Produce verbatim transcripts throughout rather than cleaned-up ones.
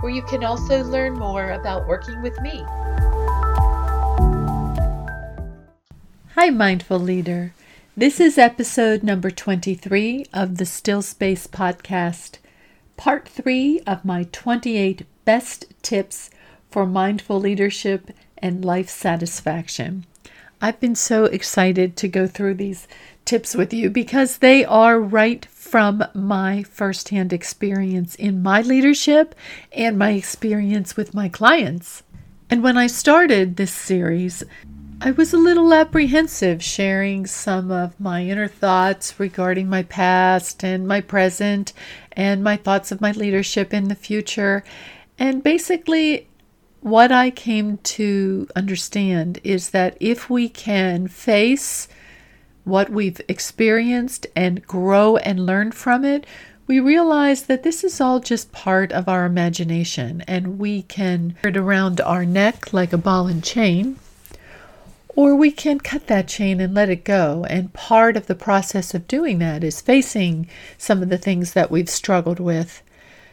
where you can also learn more about working with me. Hi, Mindful Leader. This is episode number twenty-three of the Still Space Podcast, part three of my twenty-eight best tips for mindful leadership and life satisfaction. I've been so excited to go through these tips with you because they are right from my firsthand experience in my leadership and my experience with my clients. And when I started this series, I was a little apprehensive sharing some of my inner thoughts regarding my past and my present and my thoughts of my leadership in the future. And basically, what I came to understand is that if we can face what we've experienced and grow and learn from it, we realize that this is all just part of our imagination, and we can put it around our neck like a ball and chain, or we can cut that chain and let it go. And part of the process of doing that is facing some of the things that we've struggled with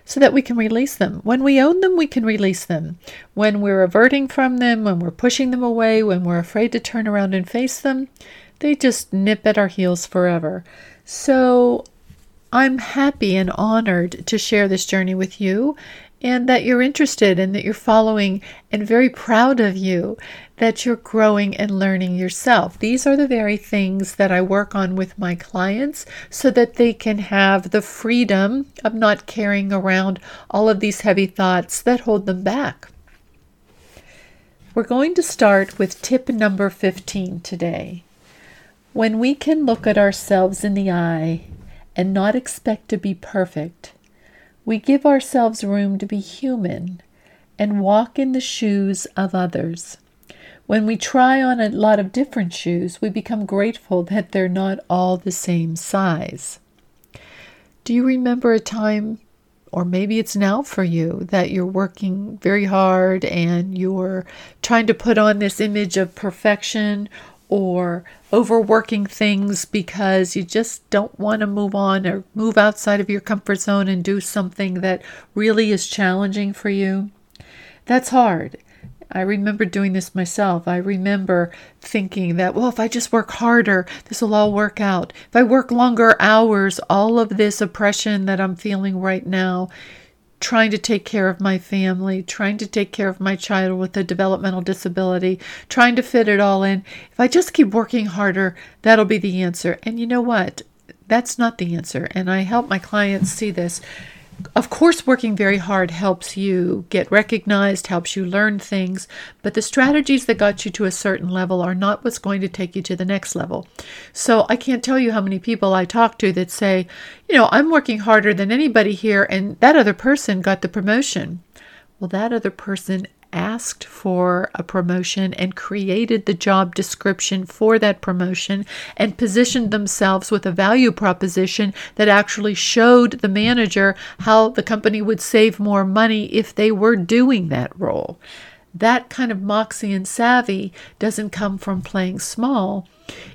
so that we can release them. When we own them, we can release them. When we're averting from them, when we're pushing them away, when we're afraid to turn around and face them, they just nip at our heels forever. So I'm happy and honored to share this journey with you, and that you're interested and that you're following, and very proud of you that you're growing and learning yourself. These are the very things that I work on with my clients so that they can have the freedom of not carrying around all of these heavy thoughts that hold them back. We're going to start with tip number fifteen today. When we can look at ourselves in the eye and not expect to be perfect, we give ourselves room to be human and walk in the shoes of others. When we try on a lot of different shoes, we become grateful that they're not all the same size. Do you remember a time, or maybe it's now for you, that you're working very hard and you're trying to put on this image of perfection, or overworking things because you just don't want to move on or move outside of your comfort zone and do something that really is challenging for you? That's hard. I remember doing this myself. I remember thinking that, well, if I just work harder, this will all work out. If I work longer hours, all of this oppression that I'm feeling right now, trying to take care of my family, trying to take care of my child with a developmental disability, trying to fit it all in. If I just keep working harder, that'll be the answer. And you know what? That's not the answer. And I help my clients see this. Of course, working very hard helps you get recognized, helps you learn things, but the strategies that got you to a certain level are not what's going to take you to the next level. So I can't tell you how many people I talk to that say, you know, I'm working harder than anybody here, and that other person got the promotion. Well, that other person asked for a promotion and created the job description for that promotion and positioned themselves with a value proposition that actually showed the manager how the company would save more money if they were doing that role. That kind of moxie and savvy doesn't come from playing small.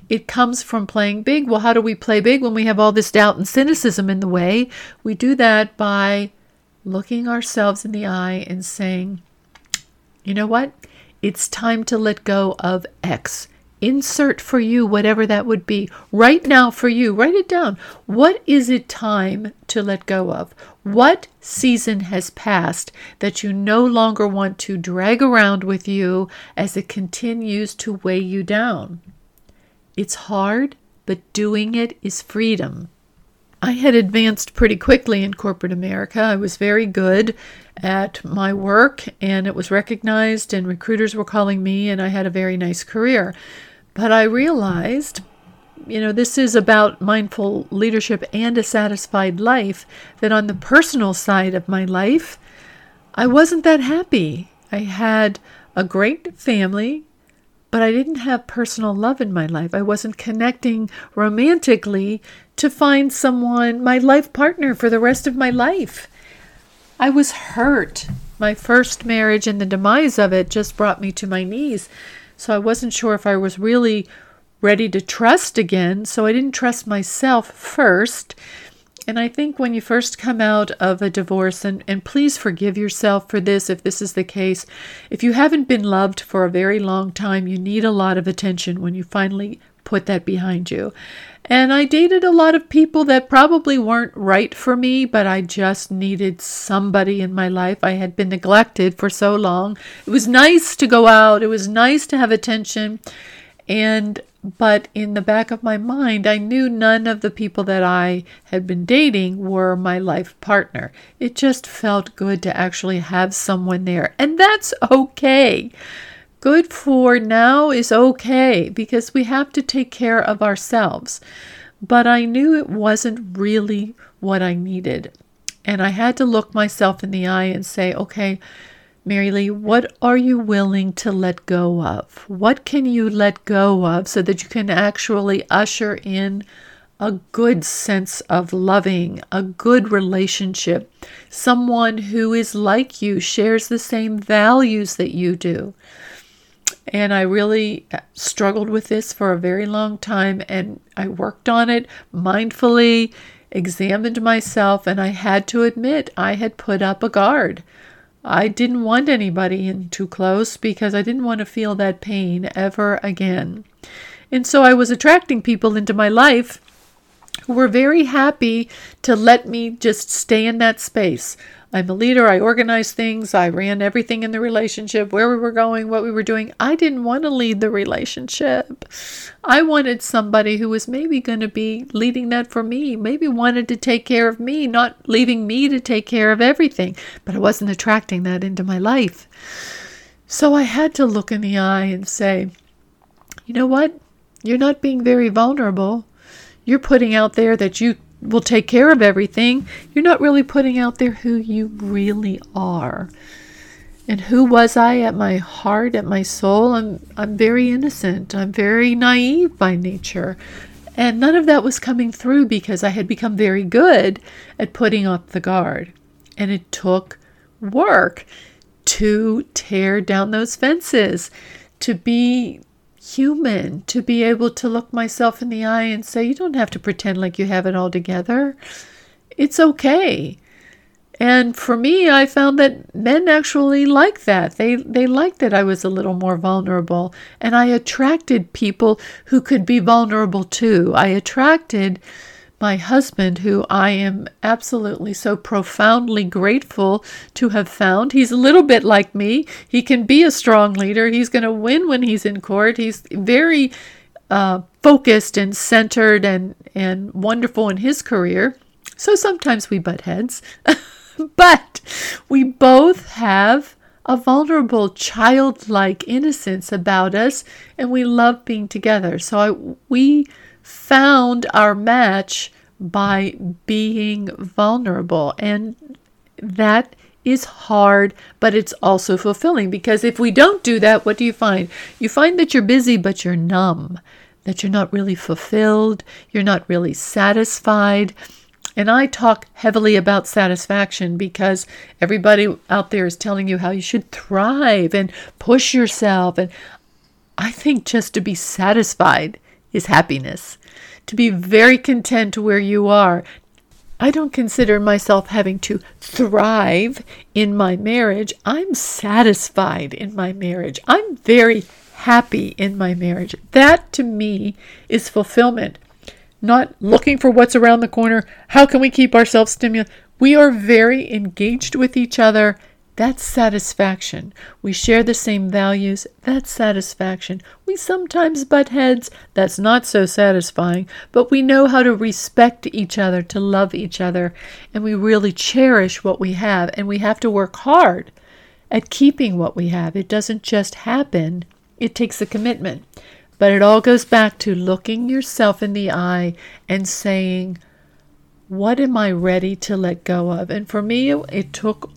It comes from playing big. Well, how do we play big when we have all this doubt and cynicism in the way? We do that by looking ourselves in the eye and saying, you know what? It's time to let go of X. Insert for you, whatever that would be, right now for you, write it down. What is it time to let go of? What season has passed that you no longer want to drag around with you as it continues to weigh you down? It's hard, but doing it is freedom. I had advanced pretty quickly in corporate America. I was very good at my work, and it was recognized, and recruiters were calling me, and I had a very nice career. But I realized, you know, this is about mindful leadership and a satisfied life, that on the personal side of my life, I wasn't that happy. I had a great family, but I didn't have personal love in my life. I wasn't connecting romantically to find someone, my life partner for the rest of my life. I was hurt. My first marriage and the demise of it just brought me to my knees. So I wasn't sure if I was really ready to trust again. So I didn't trust myself first. And I think when you first come out of a divorce, and, and please forgive yourself for this if this is the case, if you haven't been loved for a very long time, you need a lot of attention when you finally put that behind you. And I dated a lot of people that probably weren't right for me, but I just needed somebody in my life. I had been neglected for so long. It was nice to go out. It was nice to have attention. And But in the back of my mind, I knew none of the people that I had been dating were my life partner. It just felt good to actually have someone there. And that's okay. Good for now is okay, because we have to take care of ourselves. But I knew it wasn't really what I needed. And I had to look myself in the eye and say, okay, Mary Lee, what are you willing to let go of? What can you let go of so that you can actually usher in a good sense of loving, a good relationship, someone who is like you, shares the same values that you do? And I really struggled with this for a very long time, and I worked on it mindfully, examined myself, and I had to admit I had put up a guard. I didn't want anybody in too close because I didn't want to feel that pain ever again. And so I was attracting people into my life who were very happy to let me just stay in that space. I'm a leader. I organized things. I ran everything in the relationship, where we were going, what we were doing. I didn't want to lead the relationship. I wanted somebody who was maybe going to be leading that for me, maybe wanted to take care of me, not leaving me to take care of everything. But I wasn't attracting that into my life. So I had to look in the eye and say, you know what? You're not being very vulnerable. You're putting out there that you will take care of everything. You're not really putting out there who you really are. And who was I at my heart, at my soul? I'm I'm very innocent. I'm very naive by nature. And none of that was coming through because I had become very good at putting up the guard. And it took work to tear down those fences, to be human, to be able to look myself in the eye and say, you don't have to pretend like you have it all together. It's okay. And for me, I found that men actually like that. They they liked that I was a little more vulnerable, and I attracted people who could be vulnerable too. I attracted my husband, who I am absolutely so profoundly grateful to have found. He's a little bit like me. He can be a strong leader. He's going to win when he's in court. He's very uh, focused and centered and, and wonderful in his career. So sometimes we butt heads. But we both have a vulnerable, childlike innocence about us, and we love being together. So I, we... found our match by being vulnerable. And that is hard, but it's also fulfilling, because if we don't do that, what do you find? You find that you're busy, but you're numb, that you're not really fulfilled, you're not really satisfied. And I talk heavily about satisfaction because everybody out there is telling you how you should thrive and push yourself. And I think just to be satisfied is happiness, to be very content where you are. I don't consider myself having to thrive in my marriage. I'm satisfied in my marriage. I'm very happy in my marriage. That to me is fulfillment. Not looking for what's around the corner. How can we keep ourselves stimulated? We are very engaged with each other. That's satisfaction. We share the same values. That's satisfaction. We sometimes butt heads. That's not so satisfying. But we know how to respect each other, to love each other, and we really cherish what we have. And we have to work hard at keeping what we have. It doesn't just happen. It takes a commitment. But it all goes back to looking yourself in the eye and saying, what am I ready to let go of? And for me, it, it took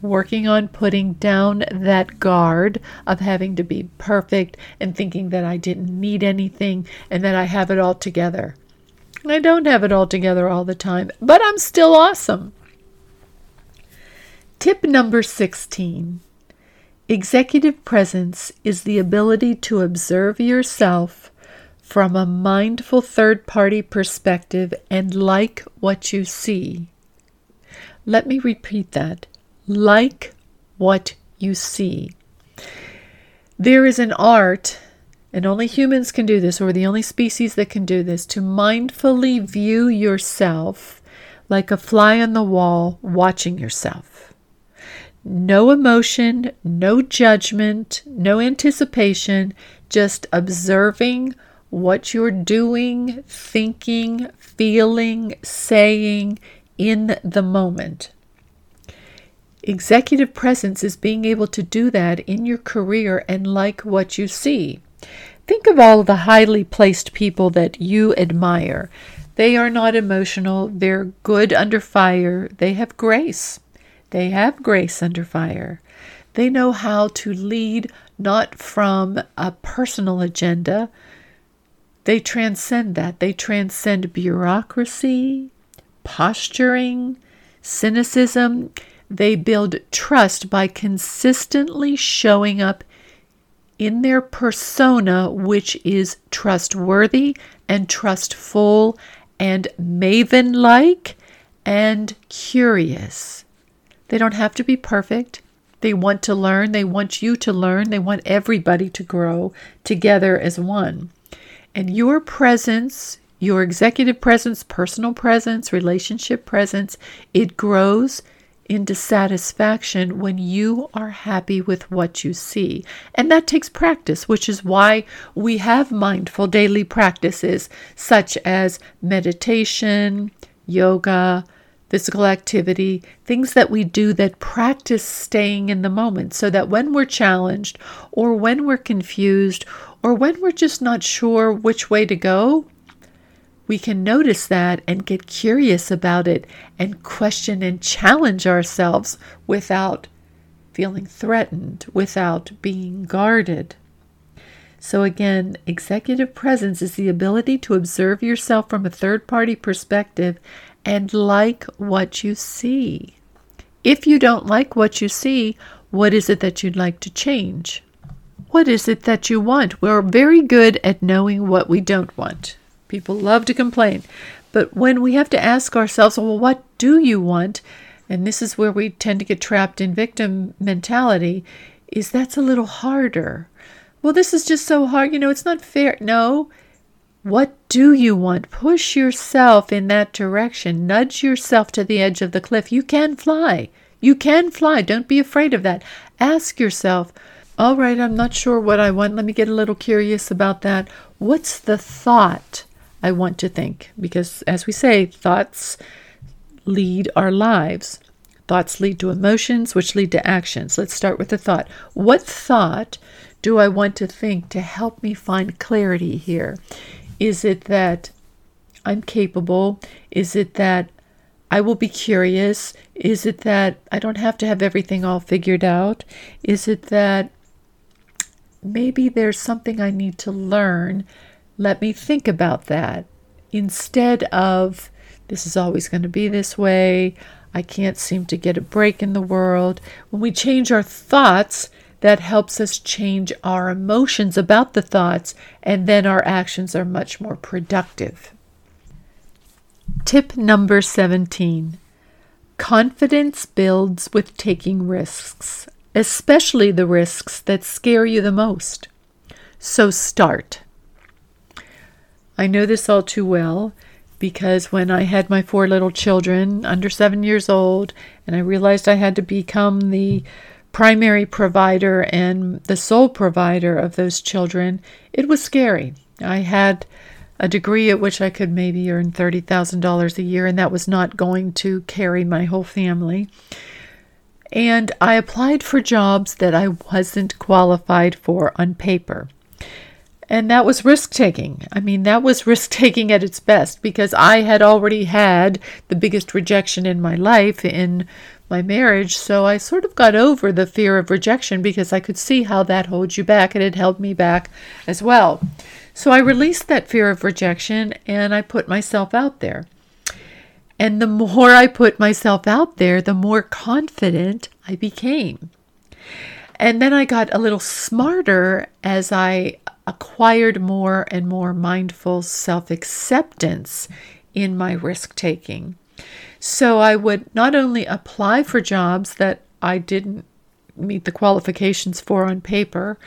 working on putting down that guard of having to be perfect and thinking that I didn't need anything and that I have it all together. And I don't have it all together all the time, but I'm still awesome. Tip number sixteen. Executive presence is the ability to observe yourself from a mindful third-party perspective and like what you see. Let me repeat that. Like what you see. There is an art, and only humans can do this, or the only species that can do this, to mindfully view yourself like a fly on the wall watching yourself. No emotion, no judgment, no anticipation, just observing what you're doing, thinking, feeling, saying in the moment. Executive presence is being able to do that in your career and like what you see. Think of all the highly placed people that you admire. They are not emotional. They're good under fire. They have grace. They have grace under fire. They know how to lead not from a personal agenda. They transcend that. They transcend bureaucracy, posturing, cynicism. They build trust by consistently showing up in their persona, which is trustworthy and trustful and maven-like and curious. They don't have to be perfect. They want to learn. They want you to learn. They want everybody to grow together as one. And your presence, your executive presence, personal presence, relationship presence, it grows into satisfaction when you are happy with what you see. And that takes practice, which is why we have mindful daily practices such as meditation, yoga, physical activity, things that we do that practice staying in the moment so that when we're challenged or when we're confused or when we're just not sure which way to go, we can notice that and get curious about it and question and challenge ourselves without feeling threatened, without being guarded. So again, executive presence is the ability to observe yourself from a third-party perspective and like what you see. If you don't like what you see, what is it that you'd like to change? What is it that you want? We're very good at knowing what we don't want. People love to complain. But when we have to ask ourselves, well, what do you want? And this is where we tend to get trapped in victim mentality, is that's a little harder. Well, this is just so hard. You know, it's not fair. No. What do you want? Push yourself in that direction. Nudge yourself to the edge of the cliff. You can fly. You can fly. Don't be afraid of that. Ask yourself, all right, I'm not sure what I want. Let me get a little curious about that. What's the thought I want to think? Because as we say, thoughts lead our lives. Thoughts lead to emotions, which lead to actions. Let's start with the thought. What thought do I want to think to help me find clarity here? Is it that I'm capable? Is it that I will be curious? Is it that I don't have to have everything all figured out? Is it that maybe there's something I need to learn? Let me think about that. Instead of, this is always going to be this way. I can't seem to get a break in the world. When we change our thoughts, that helps us change our emotions about the thoughts, and then our actions are much more productive. Tip number seventeen. Confidence builds with taking risks, especially the risks that scare you the most. So start. I know this all too well, because when I had my four little children under seven years old and I realized I had to become the primary provider and the sole provider of those children, it was scary. I had a degree at which I could maybe earn thirty thousand dollars a year, and that was not going to carry my whole family. And I applied for jobs that I wasn't qualified for on paper. And that was risk-taking. I mean, that was risk-taking at its best, because I had already had the biggest rejection in my life in my marriage. So I sort of got over the fear of rejection because I could see how that holds you back, and it held me back as well. So I released that fear of rejection and I put myself out there. And the more I put myself out there, the more confident I became. And then I got a little smarter as I acquired more and more mindful self-acceptance in my risk-taking. So I would not only apply for jobs that I didn't meet the qualifications for on paper,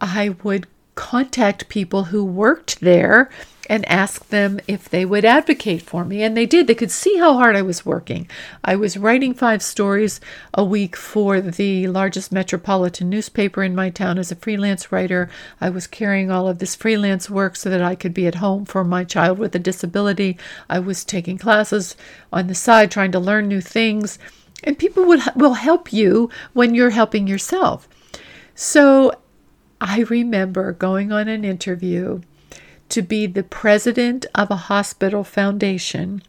I would contact people who worked there and ask them if they would advocate for me. And they did. They could see how hard I was working. I was writing five stories a week for the largest metropolitan newspaper in my town as a freelance writer. I was carrying all of this freelance work so that I could be at home for my child with a disability. I was taking classes on the side, trying to learn new things. And people would, will help you when you're helping yourself. So I remember going on an interview to be the president of a hospital foundation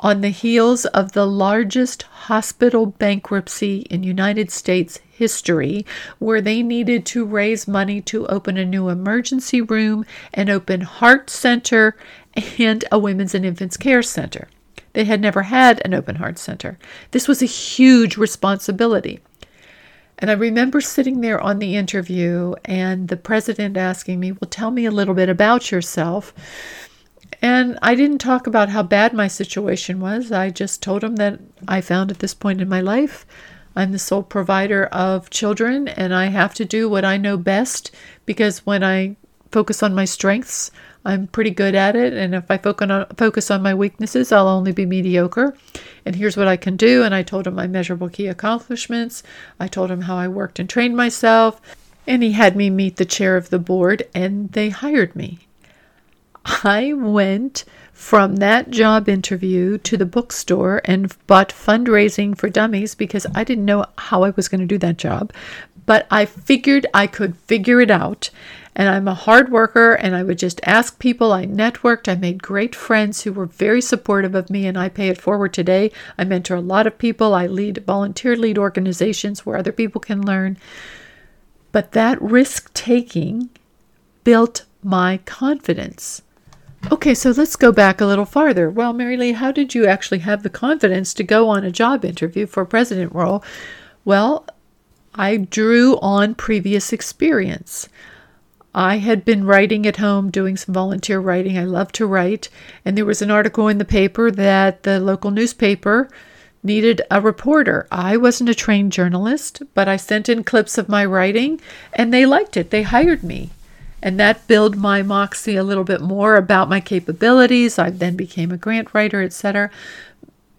on the heels of the largest hospital bankruptcy in United States history, where they needed to raise money to open a new emergency room, an open heart center, and a women's and infants care center. They had never had an open heart center. This was a huge responsibility. And I remember sitting there on the interview and the president asking me, well, tell me a little bit about yourself. And I didn't talk about how bad my situation was. I just told him that I found at this point in my life, I'm the sole provider of children and I have to do what I know best, because when I focus on my strengths, I'm pretty good at it. And if I focus on, focus on my weaknesses, I'll only be mediocre. And here's what I can do. And I told him my measurable key accomplishments. I told him how I worked and trained myself. And he had me meet the chair of the board, and they hired me. I went from that job interview to the bookstore and bought Fundraising for Dummies, because I didn't know how I was going to do that job. But I figured I could figure it out. And I'm a hard worker, and I would just ask people. I networked. I made great friends who were very supportive of me, and I pay it forward today. I mentor a lot of people. I lead volunteer lead organizations where other people can learn. But that risk-taking built my confidence. Okay, so let's go back a little farther. Well, Mary Lee, how did you actually have the confidence to go on a job interview for a president role? Well, I drew on previous experience. I had been writing at home, doing some volunteer writing. I love to write. And there was an article in the paper that the local newspaper needed a reporter. I wasn't a trained journalist, but I sent in clips of my writing and they liked it. They hired me. And that built my moxie a little bit more about my capabilities. I then became a grant writer, et cetera.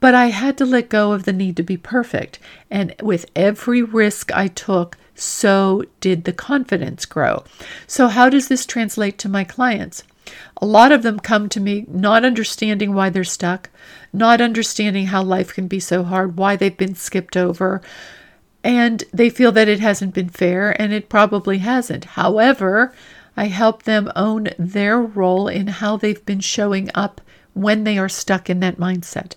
But I had to let go of the need to be perfect. And with every risk I took, so did the confidence grow. So how does this translate to my clients? A lot of them come to me not understanding why they're stuck, not understanding how life can be so hard, why they've been skipped over, and they feel that it hasn't been fair, and it probably hasn't. However, I help them own their role in how they've been showing up when they are stuck in that mindset,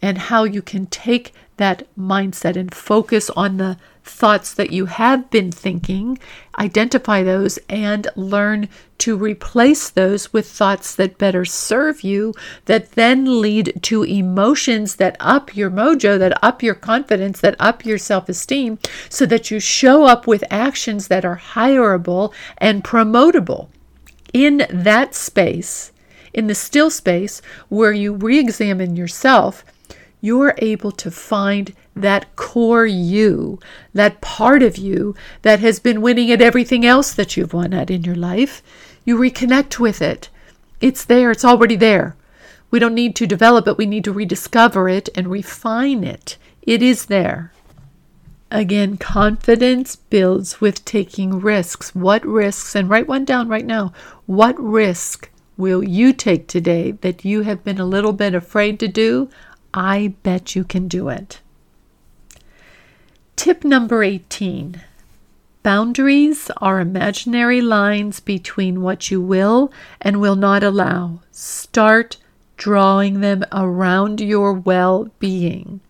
and how you can take that mindset and focus on the thoughts that you have been thinking, identify those, and learn to replace those with thoughts that better serve you, that then lead to emotions that up your mojo, that up your confidence, that up your self-esteem, so that you show up with actions that are hireable and promotable in that space, in the still space where you re-examine yourself. you're able to find that core you, that part of you that has been winning at everything else that you've won at in your life. You reconnect with it. It's there. It's already there. We don't need to develop it. We need to rediscover it and refine it. It is there. Again, confidence builds with taking risks. What risks? And write one down right now. What risk will you take today that you have been a little bit afraid to do? I bet you can do it. Tip number eighteen. Boundaries are imaginary lines between what you will and will not allow. Start drawing them around your well-being.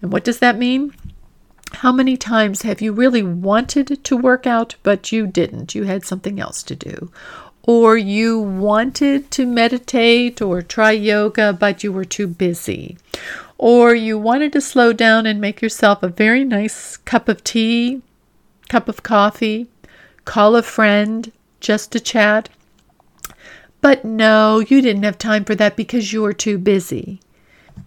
And what does that mean? How many times have you really wanted to work out, but you didn't? You had something else to do. Or you wanted to meditate or try yoga, but you were too busy. Or you wanted to slow down and make yourself a very nice cup of tea, cup of coffee, call a friend just to chat. But no, you didn't have time for that because you were too busy.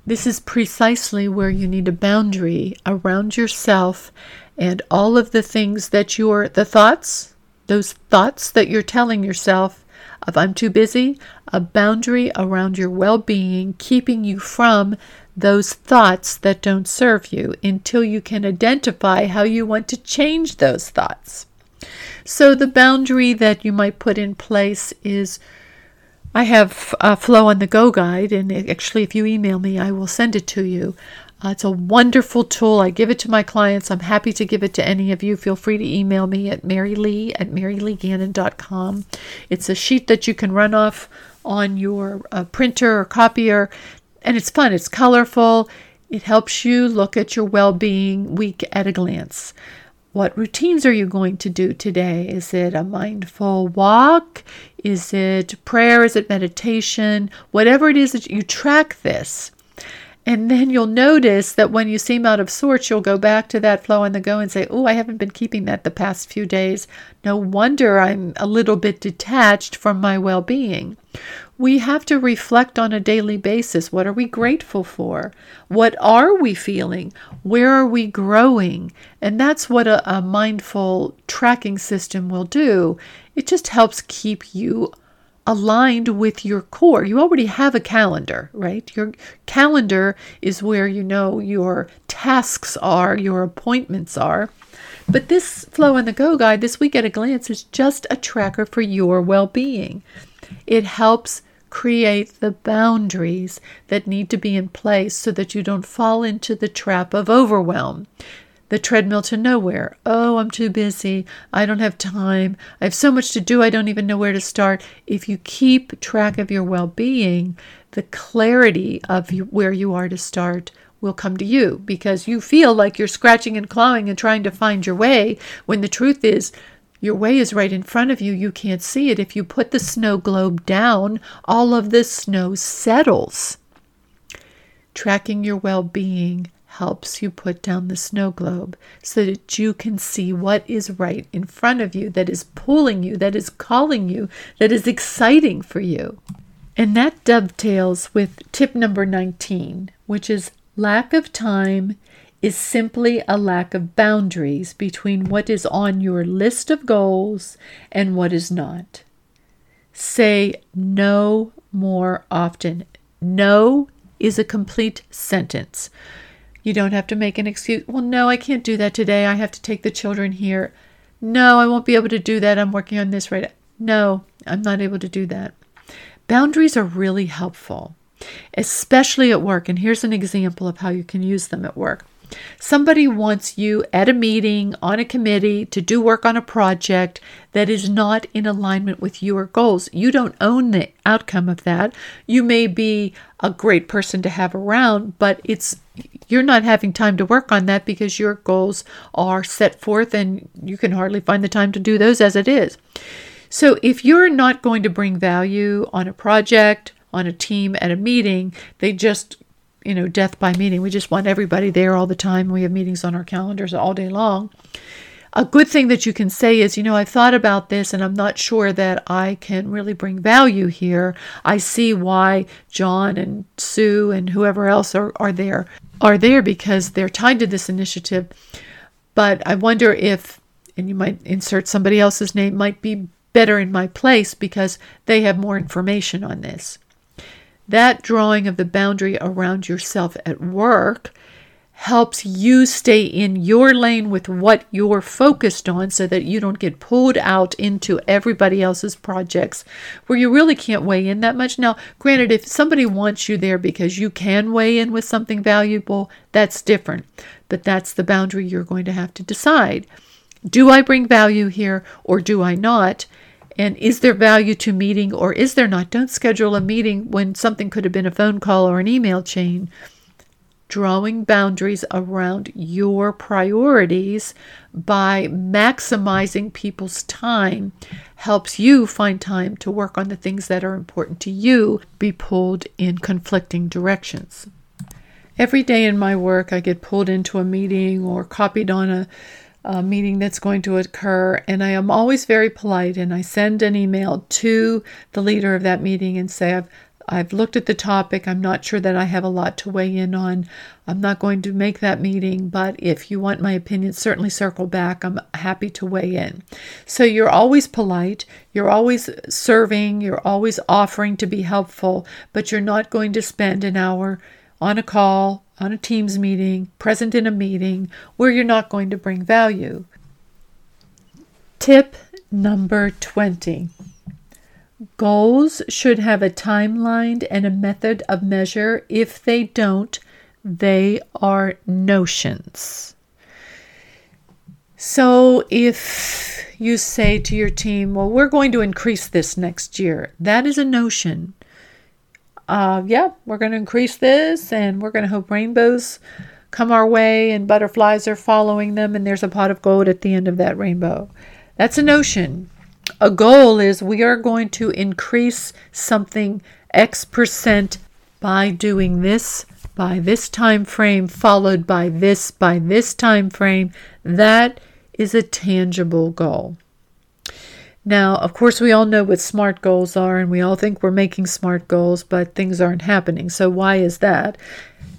This is precisely where you need a boundary around yourself and all of the things that you're, the thoughts, those thoughts that you're telling yourself of I'm too busy, a boundary around your well-being, keeping you from those thoughts that don't serve you until you can identify how you want to change those thoughts. So the boundary that you might put in place is, I have a Flow on the Go guide, and actually if you email me, I will send it to you. Uh, it's a wonderful tool. I give it to my clients. I'm happy to give it to any of you. Feel free to email me at Mary Lee at Mary Lee Gannon dot com. It's a sheet that you can run off on your uh, printer or copier, and it's fun. It's colorful. It helps you look at your well-being week at a glance. What routines are you going to do today? Is it a mindful walk? Is it prayer? Is it meditation? Whatever it is, that you track this. And then you'll notice that when you seem out of sorts, you'll go back to that Flow on the Go and say, oh, I haven't been keeping that the past few days. No wonder I'm a little bit detached from my well-being. We have to reflect on a daily basis. What are we grateful for? What are we feeling? Where are we growing? And that's what a, a mindful tracking system will do. It just helps keep you aligned with your core. You already have a calendar, right? Your calendar is where you know your tasks are, your appointments are. But this Flow on the Go guide, this week at a glance, is just a tracker for your well-being. It helps create the boundaries that need to be in place so that you don't fall into the trap of overwhelm. The treadmill to nowhere. Oh, I'm too busy. I don't have time. I have so much to do. I don't even know where to start. If you keep track of your well-being, the clarity of where you are to start will come to you, because you feel like you're scratching and clawing and trying to find your way when the truth is your way is right in front of you. You can't see it. If you put the snow globe down, all of the snow settles. Tracking your well-being helps you put down the snow globe so that you can see what is right in front of you, that is pulling you, that is calling you, that is exciting for you. And that dovetails with tip number nineteen, which is lack of time is simply a lack of boundaries between what is on your list of goals and what is not. Say no more often. No is a complete sentence. You don't have to make an excuse. Well, no, I can't do that today. I have to take the children here. No, I won't be able to do that. I'm working on this right. No, I'm not able to do that. Boundaries are really helpful, especially at work. And here's an example of how you can use them at work. Somebody wants you at a meeting, on a committee, to do work on a project that is not in alignment with your goals. You don't own the outcome of that. You may be a great person to have around, but it's you're not having time to work on that because your goals are set forth and you can hardly find the time to do those as it is. So if you're not going to bring value on a project, on a team, at a meeting, they just you know, death by meeting. We just want everybody there all the time. We have meetings on our calendars all day long. a good thing that you can say is, you know, I've thought about this and I'm not sure that I can really bring value here. I see why John and Sue and whoever else are, are there, are there because they're tied to this initiative. But I wonder if, and you might insert somebody else's name, might be better in my place because they have more information on this. That drawing of the boundary around yourself at work helps you stay in your lane with what you're focused on so that you don't get pulled out into everybody else's projects where you really can't weigh in that much. Now, granted, if somebody wants you there because you can weigh in with something valuable, that's different. But that's the boundary you're going to have to decide. Do I bring value here or do I not? And is there value to meeting or is there not? Don't schedule a meeting when something could have been a phone call or an email chain. Drawing boundaries around your priorities by maximizing people's time helps you find time to work on the things that are important to you, be pulled in conflicting directions. Every day in my work, I get pulled into a meeting or copied on a A meeting that's going to occur, and I am always very polite, and I send an email to the leader of that meeting and say, I've, I've looked at the topic. I'm not sure that I have a lot to weigh in on. I'm not going to make that meeting, but if you want my opinion, certainly circle back. I'm happy to weigh in. So you're always polite. You're always serving. You're always offering to be helpful, but you're not going to spend an hour on a call, on a Teams meeting, present in a meeting where you're not going to bring value. Tip number twenty. Goals should have a timeline and a method of measure. If they don't, they are notions. So if you say to your team, well, we're going to increase this next year, that is a notion. Uh, yeah, we're going to increase this and we're going to hope rainbows come our way and butterflies are following them and there's a pot of gold at the end of that rainbow. That's a notion. A goal is we are going to increase something X percent by doing this, by this time frame, followed by this, by this time frame. That is a tangible goal. Now, of course, we all know what SMART goals are, and we all think we're making SMART goals, but things aren't happening. So why is that?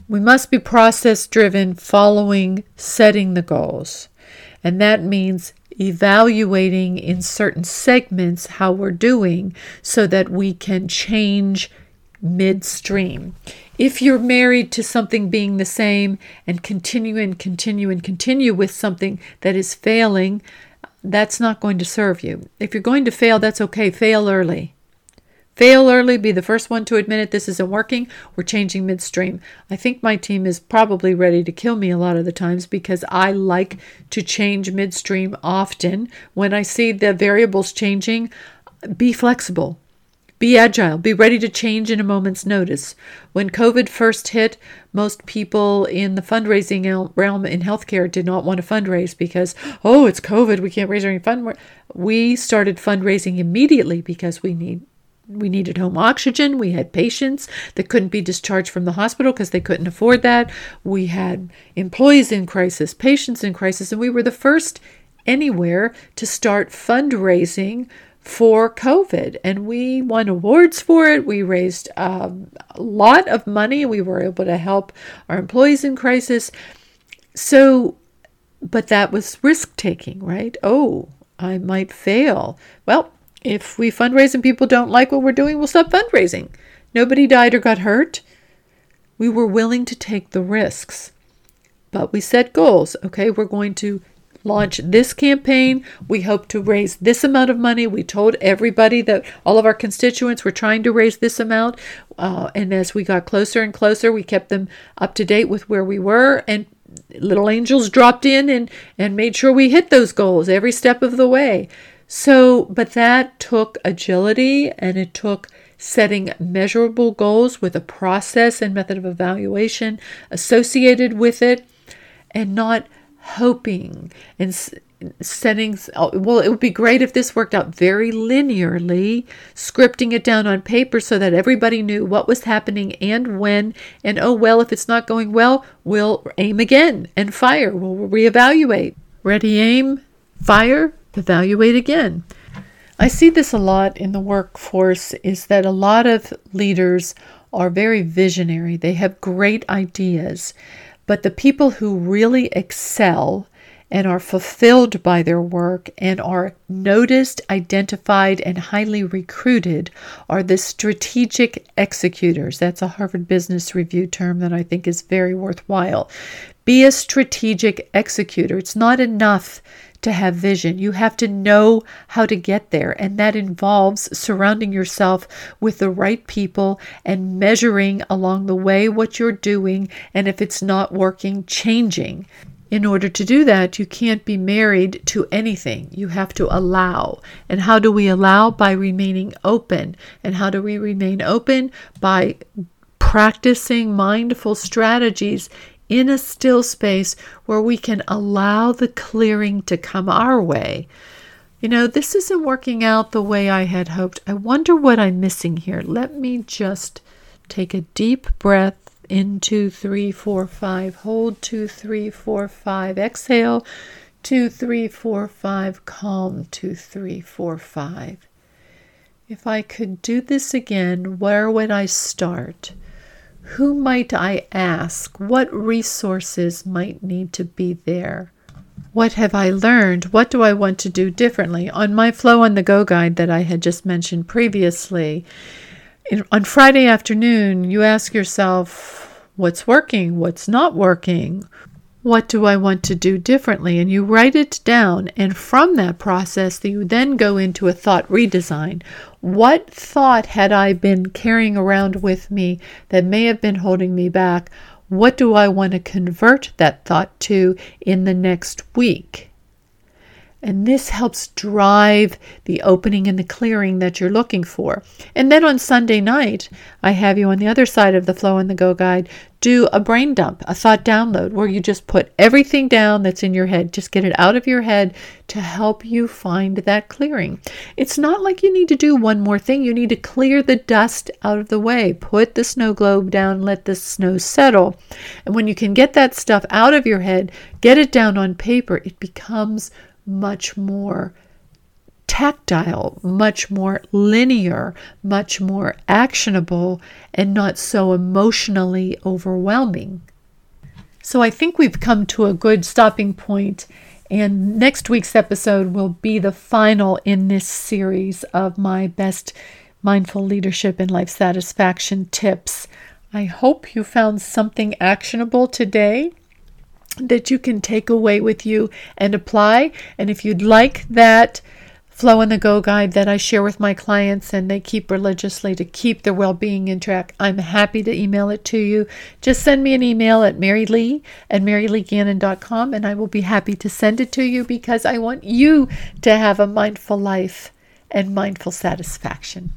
We must be process-driven, following, setting the goals. And that means evaluating in certain segments how we're doing so that we can change midstream. If you're married to something being the same and continue and continue and continue with something that is failing, that's not going to serve you. If you're going to fail, that's okay. Fail early. Fail early. Be the first one to admit it. This isn't working. We're changing midstream. I think my team is probably ready to kill me a lot of the times because I like to change midstream often. When I see the variables changing, be flexible. Be agile. Be ready to change in a moment's notice. When COVID first hit, most people in the fundraising realm in healthcare did not want to fundraise because, oh, it's COVID. We can't raise any fund. We started fundraising immediately because we need we needed home oxygen. We had patients that couldn't be discharged from the hospital because they couldn't afford that. We had employees in crisis, patients in crisis, and we were the first anywhere to start fundraising for COVID, and we won awards for it. We raised um, a lot of money. We were able to help our employees in crisis. So, but that was risk-taking, right? Oh, I might fail. Well, if we fundraise and people don't like what we're doing, we'll stop fundraising. Nobody died or got hurt. We were willing to take the risks, but we set goals. Okay, we're going to launch this campaign. We hope to raise this amount of money. We told everybody that all of our constituents were trying to raise this amount. Uh, and as we got closer and closer, we kept them up to date with where we were. And little angels dropped in and, and made sure we hit those goals every step of the way. So, but that took agility and it took setting measurable goals with a process and method of evaluation associated with it and not hoping and setting, well, it would be great if this worked out very linearly, scripting it down on paper so that everybody knew what was happening and when, and oh, well, if it's not going well, we'll aim again and fire, we'll reevaluate. Ready, aim, Fire, evaluate again. I see this a lot in the workforce, is that a lot of leaders are very visionary. They have great ideas, but the people who really excel and are fulfilled by their work and are noticed, identified, and highly recruited are the strategic executors. That's a Harvard Business Review term that I think is very worthwhile. Be a strategic executor. It's not enough to have vision. You have to know how to get there. And that involves surrounding yourself with the right people and measuring along the way what you're doing. And if it's not working, changing. In order to do that, you can't be married to anything. You have to allow. And how do we allow? By remaining open. And how do we remain open? By practicing mindful strategies in a still space where we can allow the clearing to come our way. You know, this isn't working out the way I had hoped. I wonder what I'm missing here. Let me just take a deep breath. In two, three, four, five. Hold two, three, four, five. Exhale two, three, four, five. Calm two, three, four, five. If I could do this again, where would I start? Who might I ask? What resources might need to be there? What have I learned? What do I want to do differently? On my Flow on the Go guide that I had just mentioned previously, on Friday afternoon, you ask yourself, what's working? What's not working? What do I want to do differently? And you write it down. And from that process, you then go into a thought redesign. What thought had I been carrying around with me that may have been holding me back? What do I want to convert that thought to in the next week? And this helps drive the opening and the clearing that you're looking for. And then on Sunday night, I have you on the other side of the Flow and the Go guide, do a brain dump, a thought download, where you just put everything down that's in your head. Just get it out of your head to help you find that clearing. It's not like you need to do one more thing. You need to clear the dust out of the way. Put the snow globe down, let the snow settle. And when you can get that stuff out of your head, get it down on paper, it becomes much more tactile, much more linear, much more actionable, and not so emotionally overwhelming. So I think we've come to a good stopping point, and next week's episode will be the final in this series of my best mindful leadership and life satisfaction tips. I hope you found something actionable today that you can take away with you and apply. And if you'd like that Flow on the Go guide that I share with my clients and they keep religiously to keep their well-being in track, I'm happy to email it to you. Just send me an email at Mary Lee at Mary Lee Gannon dot com and I will be happy to send it to you, because I want you to have a mindful life and mindful satisfaction.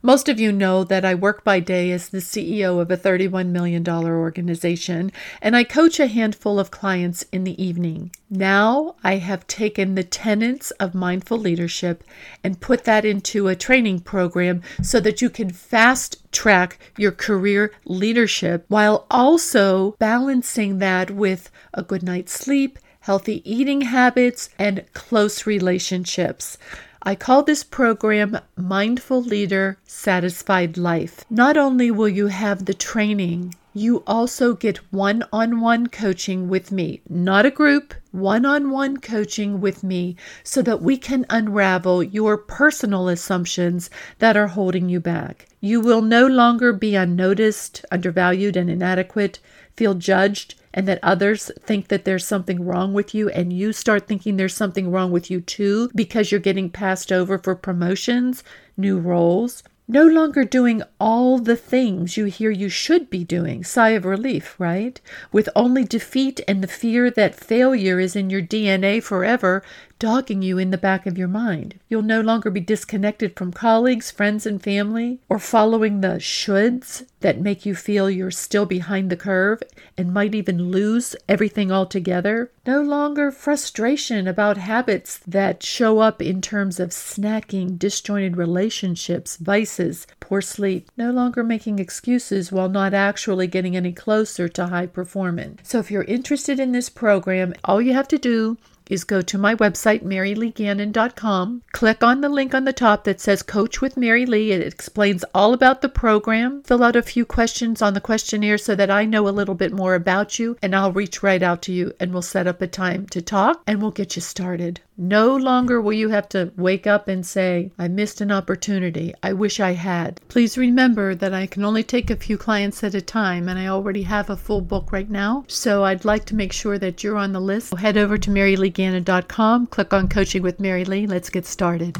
Most of you know that I work by day as the C E O of a thirty-one million dollars organization, and I coach a handful of clients in the evening. Now I have taken the tenets of mindful leadership and put that into a training program so that you can fast track your career leadership while also balancing that with a good night's sleep, healthy eating habits, and close relationships. I call this program Mindful Leader Satisfied Life. Not only will you have the training, you also get one-on-one coaching with me, not a group, one-on-one coaching with me, so that we can unravel your personal assumptions that are holding you back. You will no longer be unnoticed, undervalued, and inadequate, feel judged, and that others think that there's something wrong with you, and you start thinking there's something wrong with you too because you're getting passed over for promotions, new roles. No longer doing all the things you hear you should be doing. Sigh of relief, right? With only defeat and the fear that failure is in your D N A forever, dogging you in the back of your mind. You'll no longer be disconnected from colleagues, friends, and family, or following the shoulds that make you feel you're still behind the curve and might even lose everything altogether. No longer frustration about habits that show up in terms of snacking, disjointed relationships, vices, poor sleep. No longer making excuses while not actually getting any closer to high performance. So if you're interested in this program, all you have to do is go to my website, Mary Lee Gannon dot com. Click on the link on the top that says Coach with Mary Lee. It explains all about the program. Fill out a few questions on the questionnaire so that I know a little bit more about you, and I'll reach right out to you and we'll set up a time to talk and we'll get you started. No longer will you have to wake up and say, I missed an opportunity. I wish I had. Please remember that I can only take a few clients at a time, and I already have a full book right now. So I'd like to make sure that you're on the list. So head over to Mary Lee Gannon dot com. Click on Coaching with Mary Lee. Let's get started.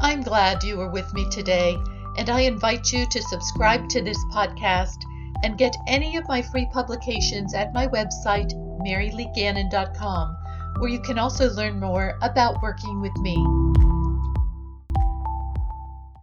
I'm glad you were with me today, and I invite you to subscribe to this podcast and get any of my free publications at my website, Mary Lee Gannon dot com. Where you can also learn more about working with me.